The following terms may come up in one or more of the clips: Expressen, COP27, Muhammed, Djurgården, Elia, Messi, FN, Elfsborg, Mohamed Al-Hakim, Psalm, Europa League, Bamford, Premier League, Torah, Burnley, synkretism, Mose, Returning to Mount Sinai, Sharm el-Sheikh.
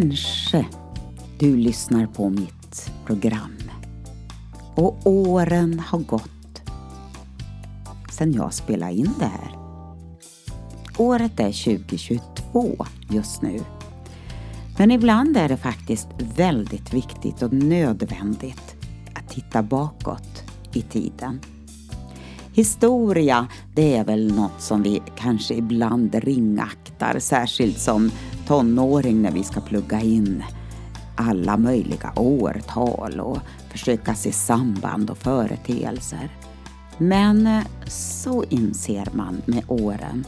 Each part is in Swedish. Kanske du lyssnar på mitt program. Och åren har gått sedan jag spelade in det här. Året är 2022 just nu. Men ibland är det faktiskt väldigt viktigt och nödvändigt att titta bakåt i tiden. Historia, det är väl något som vi kanske ibland ringaktar, särskilt som tonåring när vi ska plugga in alla möjliga årtal och försöka se samband och företeelser. Men så inser man med åren.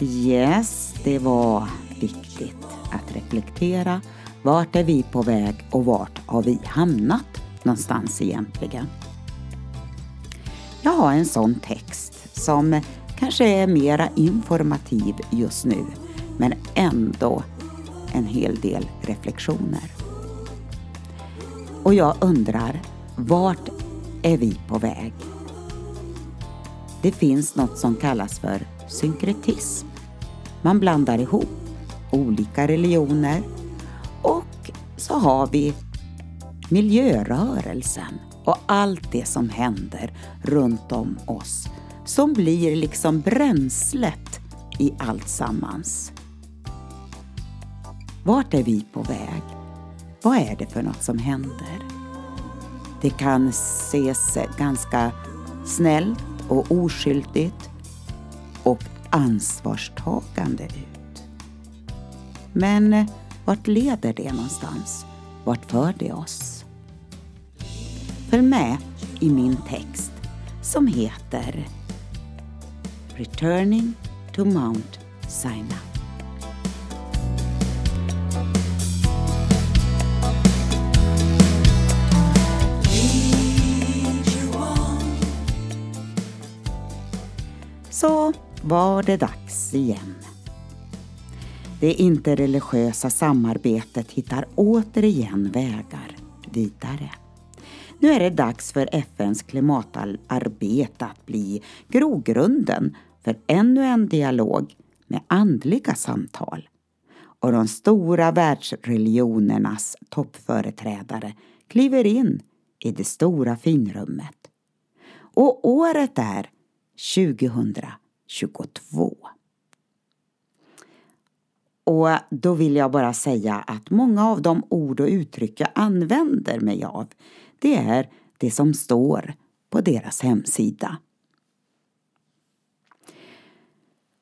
Yes, det var viktigt att reflektera. Vart är vi på väg och vart har vi hamnat någonstans egentligen? Jag har en sån text som kanske är mera informativ just nu, men ändå en hel del reflektioner. Och jag undrar, vart är vi på väg? Det finns något som kallas för synkretism. Man blandar ihop olika religioner, och så har vi miljörörelsen och allt det som händer runt om oss som blir liksom bränslet i allt sammans. Vart är vi på väg? Vad är det för något som händer? Det kan ses ganska snällt och oskyldigt och ansvarstagande ut. Men vart leder det någonstans? Vart för det oss? Följ med i min text som heter Returning to Mount Sinai. Så var det dags igen. Det interreligiösa samarbetet hittar återigen vägar vidare. Nu är det dags för FN:s klimatarbete att bli grogrunden för ännu en dialog med andliga samtal. Och de stora världsreligionernas toppföreträdare kliver in i det stora finrummet. Och året är 2022. Och då vill jag bara säga att många av de ord och uttryck jag använder mig av, det är det som står på deras hemsida.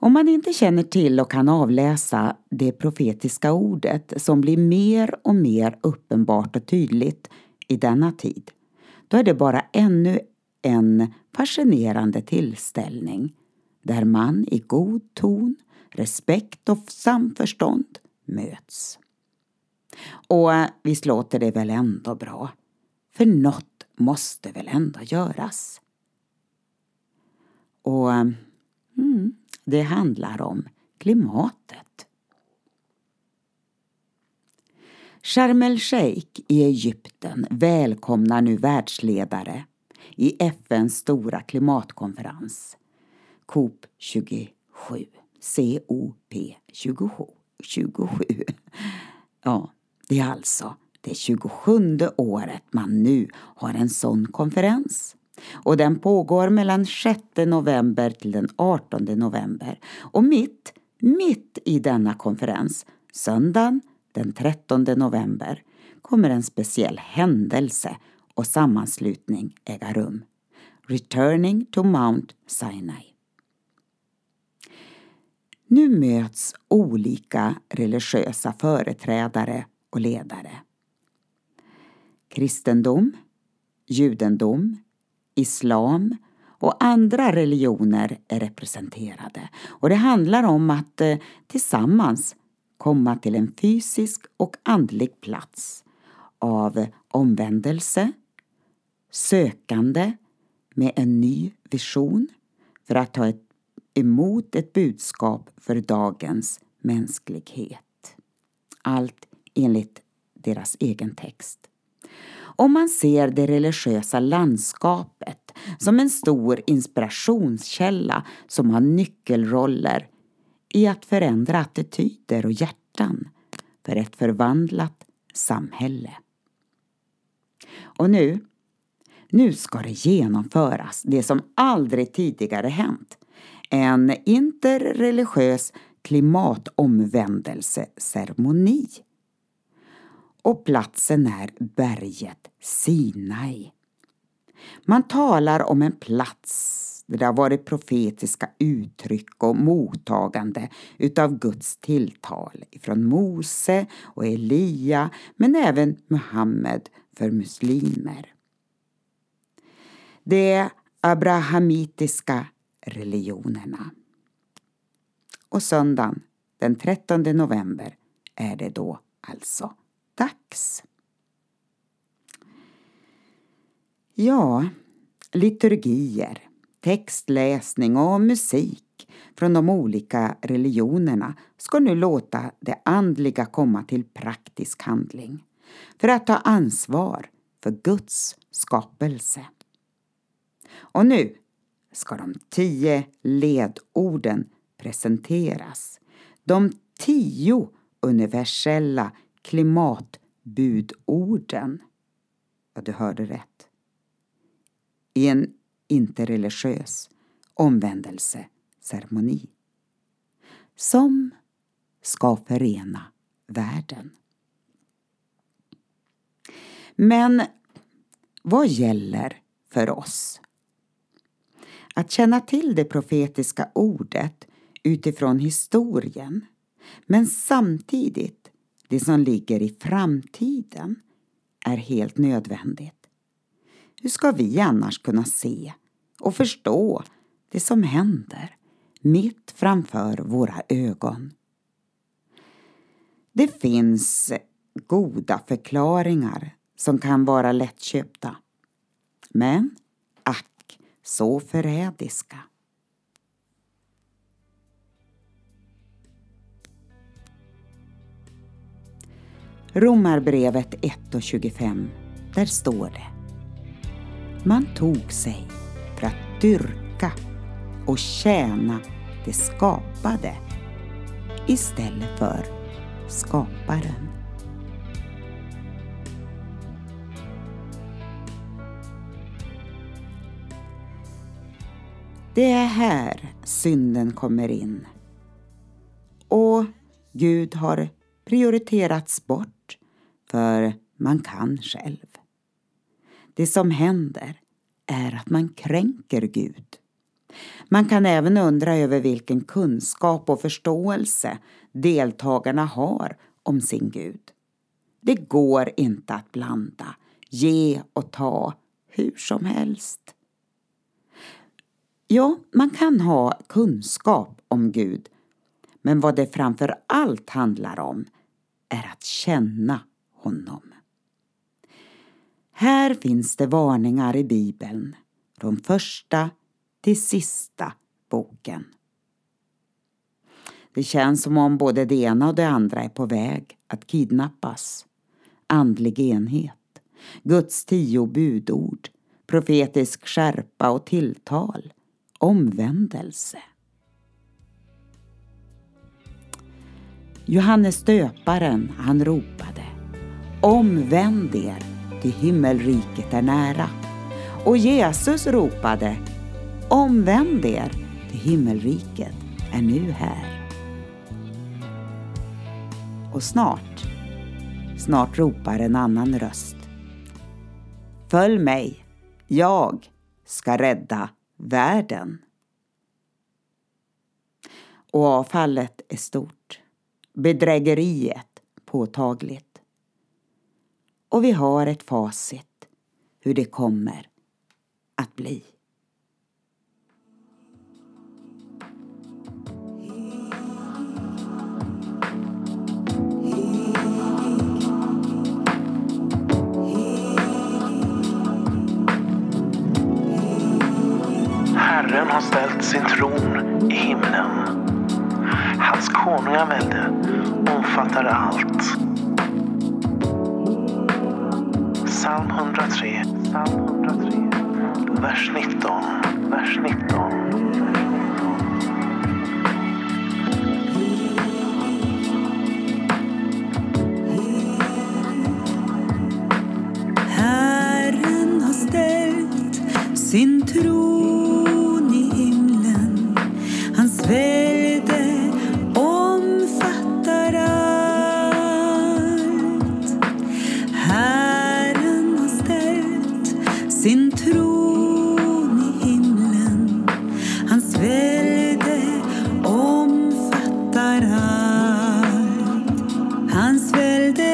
Om man inte känner till och kan avläsa det profetiska ordet som blir mer och mer uppenbart och tydligt i denna tid, då är det bara ännu en fascinerande tillställning där man i god ton, respekt och samförstånd möts. Och visst låter det väl ändå bra, för något måste väl ändå göras. Och det handlar om klimatet. Sharm el-Sheikh i Egypten välkomnar nu världsledare i FN:s stora klimatkonferens COP27. COP27. Ja, det är alltså det 27:e året man nu har en sån konferens. Och den pågår mellan 6 november till den 18 november. Och mitt i denna konferens, söndagen den 13 november, kommer en speciell händelse och sammanslutning äga rum. Returning to Mount Sinai. Nu möts olika religiösa företrädare och ledare. Kristendom, judendom, islam och andra religioner är representerade. Och det handlar om att tillsammans komma till en fysisk och andlig plats av omvändelse, sökande med en ny vision för att ta emot ett budskap för dagens mänsklighet. Allt enligt deras egen text. Om man ser det religiösa landskapet som en stor inspirationskälla som har nyckelroller i att förändra attityder och hjärtan för ett förvandlat samhälle. Och nu ska det genomföras det som aldrig tidigare hänt. En interreligiös klimatomvändelseceremoni. Och platsen är berget Sinai. Man talar om en plats där det har varit profetiska uttryck och mottagande utav Guds tilltal från Mose och Elia, men även Muhammed för muslimer. De abrahamitiska religionerna. Och söndagen den 13 november är det då alltså dags. Ja, liturgier, textläsning och musik från de olika religionerna ska nu låta det andliga komma till praktisk handling för att ta ansvar för Guds skapelse. Och nu ska de 10 ledorden presenteras. De 10 universella klimatbudorden. Ja, du hörde rätt. I en interreligiös omvändelseceremoni som ska förena världen. Men vad gäller för oss? Att känna till det profetiska ordet utifrån historien, men samtidigt det som ligger i framtiden är helt nödvändigt. Hur ska vi annars kunna se och förstå det som händer mitt framför våra ögon? Det finns goda förklaringar som kan vara lättköpta, men ack så förrädiska. Romarbrevet 1:25, där står det: man tog sig för att dyrka och tjäna det skapade istället för skaparen. Det är här synden kommer in. Och Gud har prioriterats bort för man kan själv. Det som händer är att man kränker Gud. Man kan även undra över vilken kunskap och förståelse deltagarna har om sin Gud. Det går inte att blanda, ge och ta hur som helst. Ja, man kan ha kunskap om Gud, men vad det framför allt handlar om är att känna honom. Här finns det varningar i Bibeln, från första till sista boken. Det känns som om både det ena och det andra är på väg att kidnappas. Andlig enhet, Guds 10 budord, profetisk skärpa och tilltal, omvändelse. Johannes döparen, han ropade: omvänd er, till himmelriket är nära. Och Jesus ropade: omvänd er, till himmelriket är nu här. Och snart ropar en annan röst: följ mig, jag ska rädda världen. Och avfallet är stort. Bedrägeriet påtagligt. Och vi har ett facit hur det kommer att bli. Herren har ställt sin tron i himlen. Hans konungavälde omfattar allt. Psalm 103, vers 19, sin tron i himlen, hans välde omfattar allt. Herren har ställt sin tron i himlen, hans välde omfattar allt. Hans välde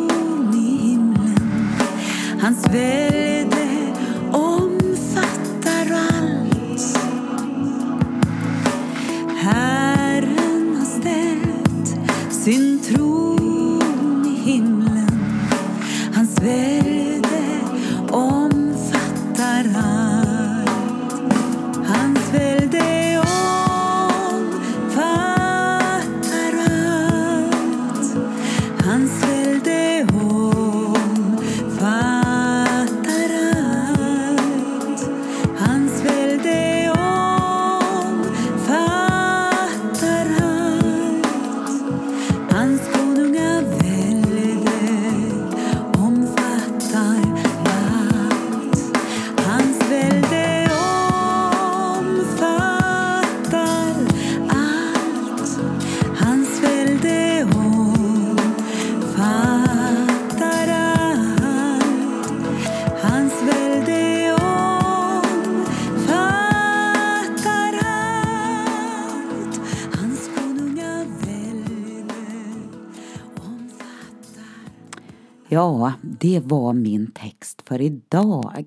sin tron i himlen, hans välde omfattar allt. Herren har ställt sin tron i himlen, hans välde omfattar allt. Hans välde Ja, det var min text för idag.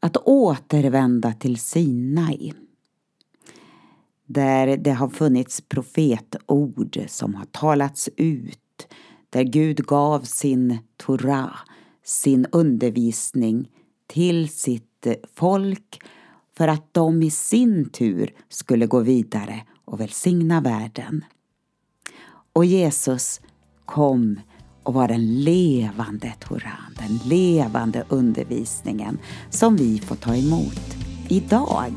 Att återvända till Sinai, där det har funnits profetord som har talats ut, där Gud gav sin Torah, sin undervisning till sitt folk för att de i sin tur skulle gå vidare och välsigna världen. Och Jesus kom och var den levande Toran, den levande undervisningen som vi får ta emot idag.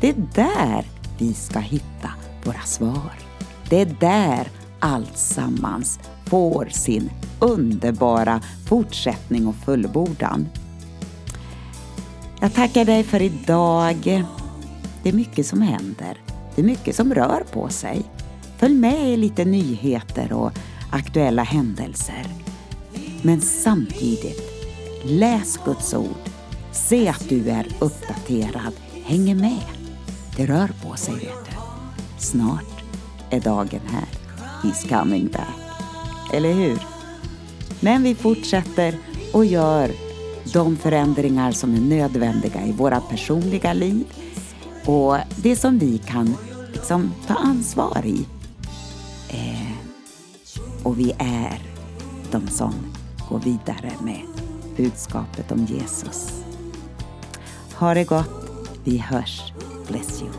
Det är där vi ska hitta våra svar. Det är där allt sammans får sin underbara fortsättning och fullbordan. Jag tackar dig för idag. Det är mycket som händer. Det är mycket som rör på sig. Följ med i lite nyheter och aktuella händelser. Men samtidigt, läs Guds ord. Se att du är uppdaterad. Häng med. Det rör på sig, vet du. Snart är dagen här. He's coming back. Eller hur? Men vi fortsätter och gör de förändringar som är nödvändiga i våra personliga liv. Och det som vi kan liksom ta ansvar i. Och vi är de som går vidare med budskapet om Jesus. Ha det gott. Vi hörs. Bless you.